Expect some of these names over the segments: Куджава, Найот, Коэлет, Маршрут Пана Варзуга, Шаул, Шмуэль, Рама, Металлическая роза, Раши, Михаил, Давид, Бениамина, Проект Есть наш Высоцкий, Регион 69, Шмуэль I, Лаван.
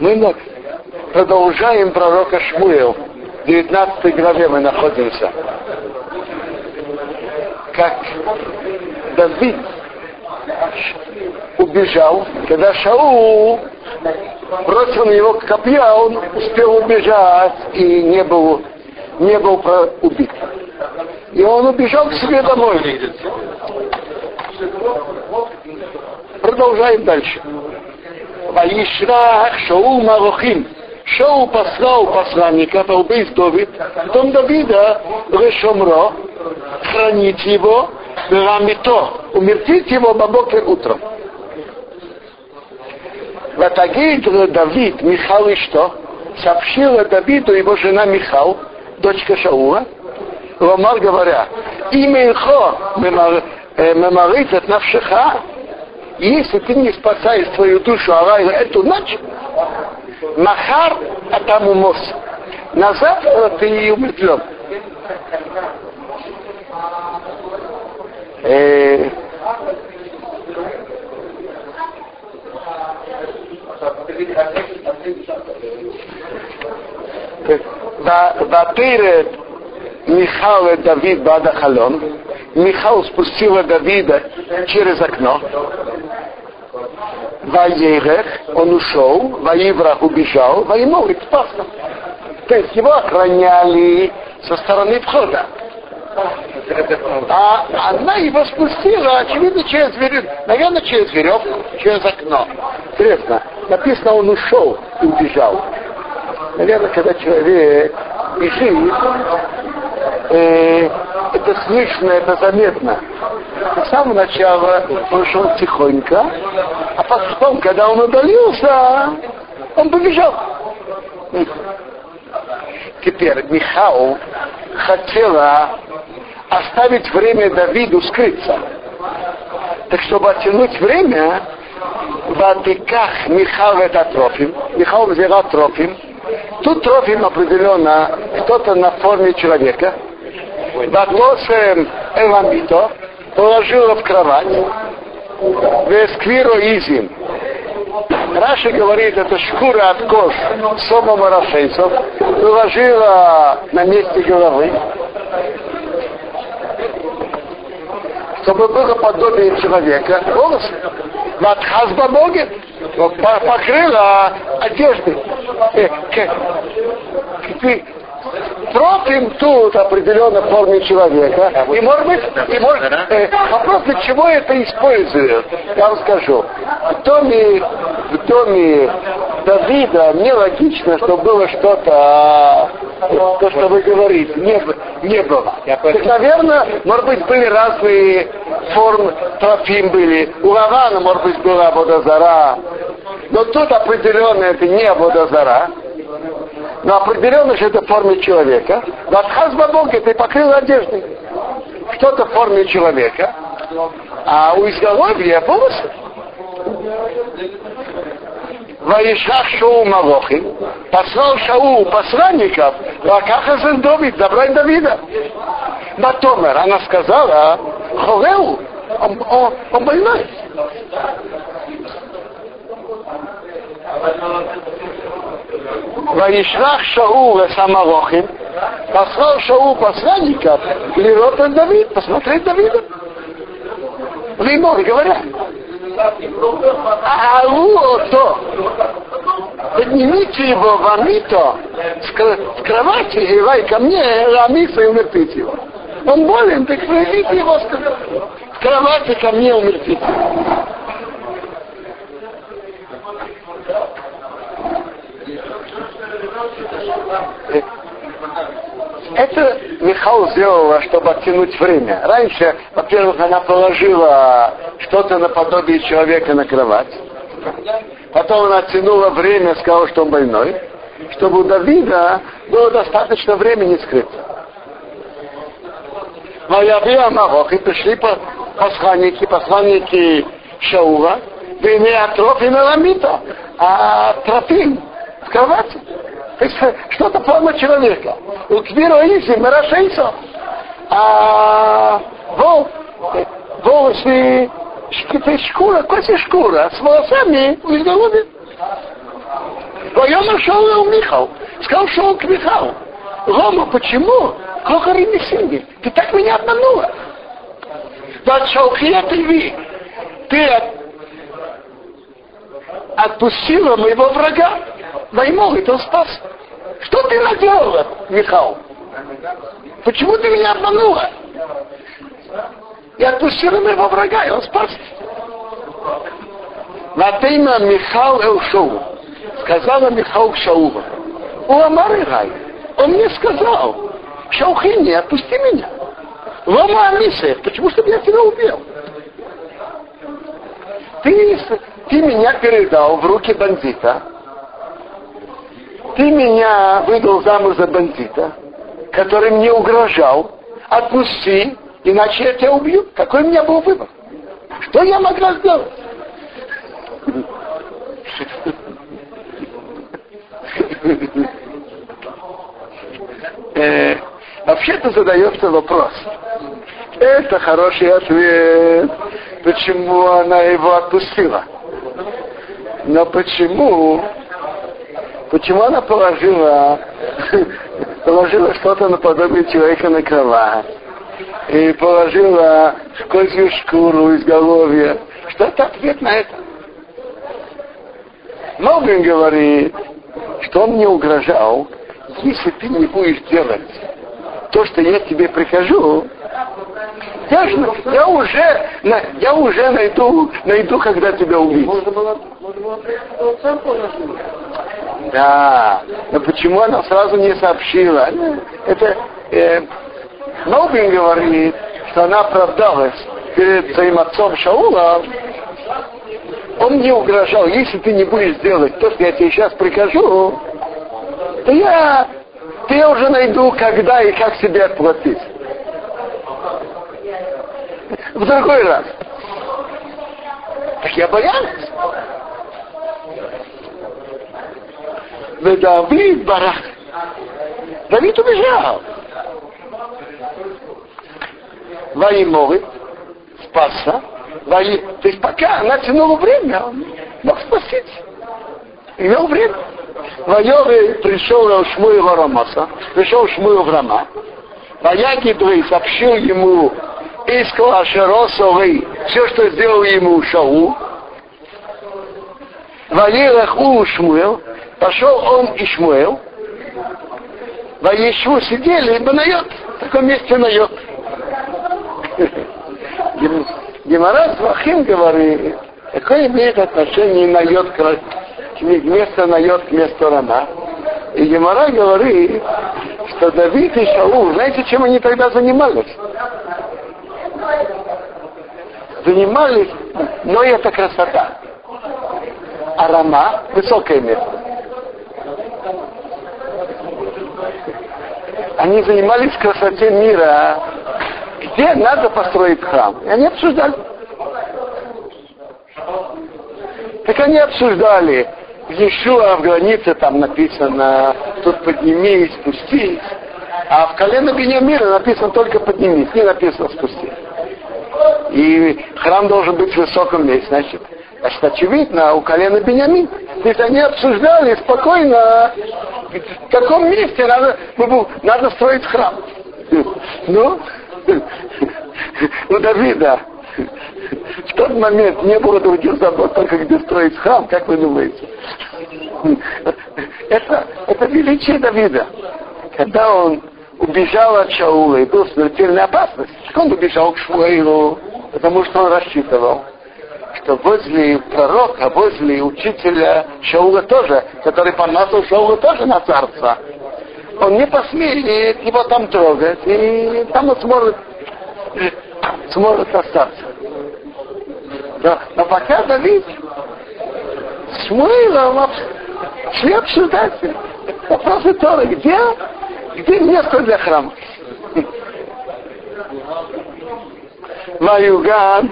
Мы продолжаем пророка Шмуэля. В 19 главе мы находимся. Как Давид убежал, когда Шаул бросил на него копья, он успел убежать и не был убит. И он убежал к себе домой. Продолжаем дальше. Ваишлах Шаул Малухим. Шаул послал посланника по убийству Давид, дом Давида Решомро, хранить его, Рамито, умертвить его бабоке утром. Ватагид Давид Михаил и что? Сообщила Давиду его жена Михал, дочка Шаула, Ламар говоря, имя Хо мемарит от навшиха, если ты не спасаешь свою душу, Арай, эту ночь, Махар, а там умос. На завтра ты умедлен. Ватырет Михал Давид Бадахалон. Михал спустила Давида через окно. Ваерех, он ушел, Ваеврах убежал, Ваимолит спасся. То есть его охраняли со стороны входа. А она его спустила, очевидно, через веревку. Наверное, через веревку, через окно. Интересно. Написано, он ушел и убежал. Наверное, когда человек бежит, это слышно, это заметно. С самого начала он шел тихонько, а потом, когда он удалился, он побежал. Теперь Михаил хотела оставить время Давиду скрыться. Так, чтобы оттянуть время, в Атыках Михаил это Трофим. Михаил взяла Трофим. Тут Трофим определенно кто-то на форме человека. Батлосем Эламбито положила в кровать. Весквиро изим. Раши говорит, это шкура от кож сома марафейцев. Положила на месте головы, чтобы было подобие человека. Волосы. Матхазба Богет покрыла одежды. Тропим тут определенно в форме человека. И может быть, вопрос, для чего это используют, я вам скажу. В доме Давида нелогично, что было что-то, то, что вы говорите, не было. Так, наверное, может быть, были разные формы, трофим были. У Лавана, может быть, была водозара. Но тут определенно это не водозара. Но определенно же это в форме человека. Ватхаз Бабоги ты покрыл одеждой. Что-то в форме человека. А у изголовья волосы. Ваишах Шоу Малохи. Послал Шау посланников. Вакаха Зендовид. Забрать Давида. Матомер. Она сказала. Холеу. Он больной. Ваишлах Шаул Самалохим, послал Шаул посланника, лиротан Давид, посмотреть Давида. Лимор, говорят. Аалуото, поднимите его в амито, с кровати, и вай ко мне, ламиса и умертвите его. Он болен, так приведите его с кровати ко мне, умертвите его. Это Михаил сделала, чтобы оттянуть время. Раньше, во-первых, она положила что-то наподобие человека на кровать. Потом она оттянула время, сказала, что он больной. Чтобы у Давида было достаточно времени скрыться. Но я бы и пришли посланники Шаула. Вы не Атрофина Ламита, а Трофим в кровати. То есть что-то форма человека. У Квироизи, Мирашейсо, а волосы это шкура, кости шкура, с волосами у изголовья. Я нашел его Михаил, сказал, что он к Михаилу. Лома, почему? Кохар и Мессини, ты так меня обманула. Да, шалхи от льви, ты отпустила моего врага, наймолит, он спас. Что ты наделала, Михаил? Почему ты меня обманула? Я отпустила моего врага, и он спас. Натейма Михаил Элшоу. Сказала Михаил Шаулу. У Амары Рай. Он мне сказал, Шаухи, не отпусти меня. Лама Амисеев, почему чтобы я тебя убил? Ты меня передал в руки бандита. Ты меня выдал замуж за бандита, который мне угрожал. Отпусти, иначе я тебя убью. Какой у меня был выбор? Что я могла сделать? Вообще-то задается вопрос. Это хороший ответ. Почему она его отпустила? Но почему? Почему она положила что-то наподобие человека на кровать? И положила козью шкуру из головы? Что это ответ на это? Молвин говорит, что он мне угрожал, если ты не будешь делать то, что я тебе прикажу, я уже найду, когда тебя убить. Да, но почему она сразу не сообщила? Это Нобин говорит, что она оправдалась перед своим отцом Шаулом. Он мне угрожал, если ты не будешь делать то, что я тебе сейчас прикажу, то я уже найду, когда и как себе отплатить. В другой раз. Так я боялась. Да Давид барах. Давид убежал. Воимовит спасся. То есть пока она тянула время, он мог спастись. Имел время. Воевый пришел Шмуэль в Рамаса, пришел Шмуэль в Рама. Вояки твои сообщил ему из Клашеросовой все, что сделал ему Шаул. Воевых у Шмуэль, пошел он и Шмуэль. Воевшему сидели, ибо Найот, в таком месте Найот. Геморраз Вахим говорит, какое имеет отношение Найот к месту Найот, к месту Рама. И Геморраз говорит, что Давид и Шаул, знаете, чем они тогда занимались? Занимались, но это красота. А Рама высокое место. Они занимались красотой мира. Где надо построить храм? И они обсуждали. Так они обсуждали. Иешуа в границе там написано, тут подними и спустись. А в колено Бениамина написано только поднимись, не написано спустись. И храм должен быть в высоком месте, значит очевидно, у колена Бениамина. То есть они обсуждали спокойно, в каком месте надо строить храм. Ну, у Давида в тот момент не было других забот, только где строить храм, как вы думаете? Это величие Давида. Когда он убежал от Шаула и был в смертельной опасности, он убежал к Шмуэлю, потому что он рассчитывал, что возле пророка, возле учителя Шаула тоже, который помазал Шаула тоже на царство, он не посмеет его там трогать, и там он сможет остаться. Но пока Давид с Шмуэлем шли обсуждать вопросы Торы, где место для храма. Ваюган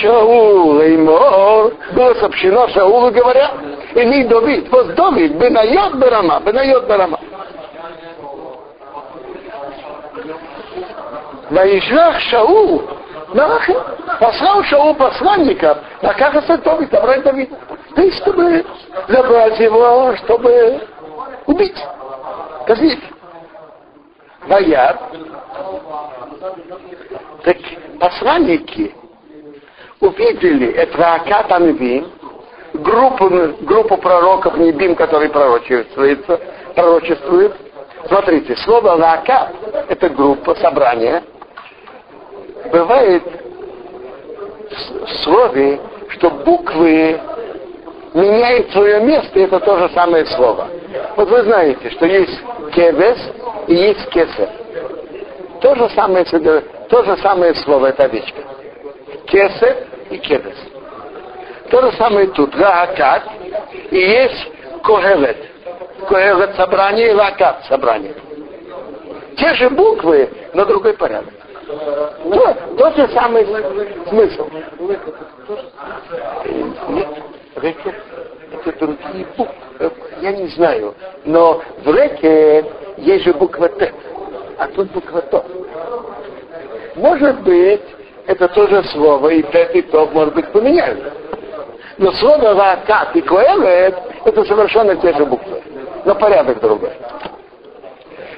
Шаул и Мор было сообщено Шаулу, говоря, и не Давид, вот Давид, Бенайот Барама. Воезжах Шаул Нахим послал Шаул посланника на кажется Томик добрать Давида. То есть, чтобы забрать его, чтобы убить, казнить. Ваяр. Так посланники увидели Этраака Танвим, группу пророков Небим, которые пророчествуют. Смотрите, слово Лаака, это группа, собрание, бывает в слове, что буквы меняют свое место, это то же самое слово. Вот вы знаете, что есть кевес и есть кесер. То же самое слово, это овечка. Кесер и кевес. То же самое тут, лаакат, и есть когелет. Когелет собрание и лаакат собрание. Те же буквы, но другой порядок. Тот же самый смысл. Нет, рекет, это другие буквы, я не знаю. Но в рекет есть же буква Т, а тут буква Т. Может быть, это тоже слово, и Т, и Т, может быть, поменяют. Но слово «лаакат» и «коэлет» — это совершенно те же буквы, но порядок другой.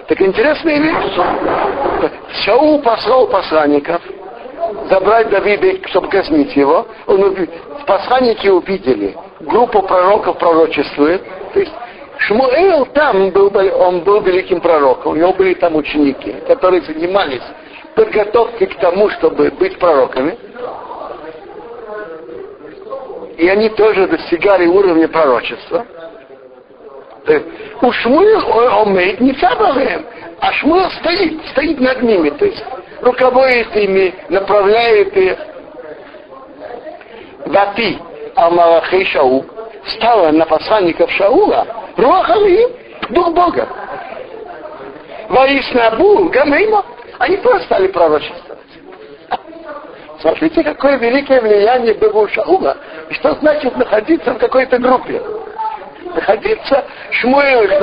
Так интересная вещь. Шаул послал посланников забрать Давида, чтобы казнить его. Посланники увидели. Группа пророков пророчествует. То есть Шмуэль там был, он был великим пророком. У него были там ученики, которые занимались подготовкой к тому, чтобы быть пророками. И они тоже достигали уровня пророчества. У Шмуэля он имеет не цабалем, а Шмуэль стоит над ними, то есть руководит ими, направляет их. Вати Амалахей Шаул стала на посланников Шаула Руахали, Дух Бога. Ваиснабу, Гамейма, они тоже стали пророчествовать. Смотрите, какое великое влияние было у Шаула. Что значит находиться в какой-то группе? Находиться Шмуэль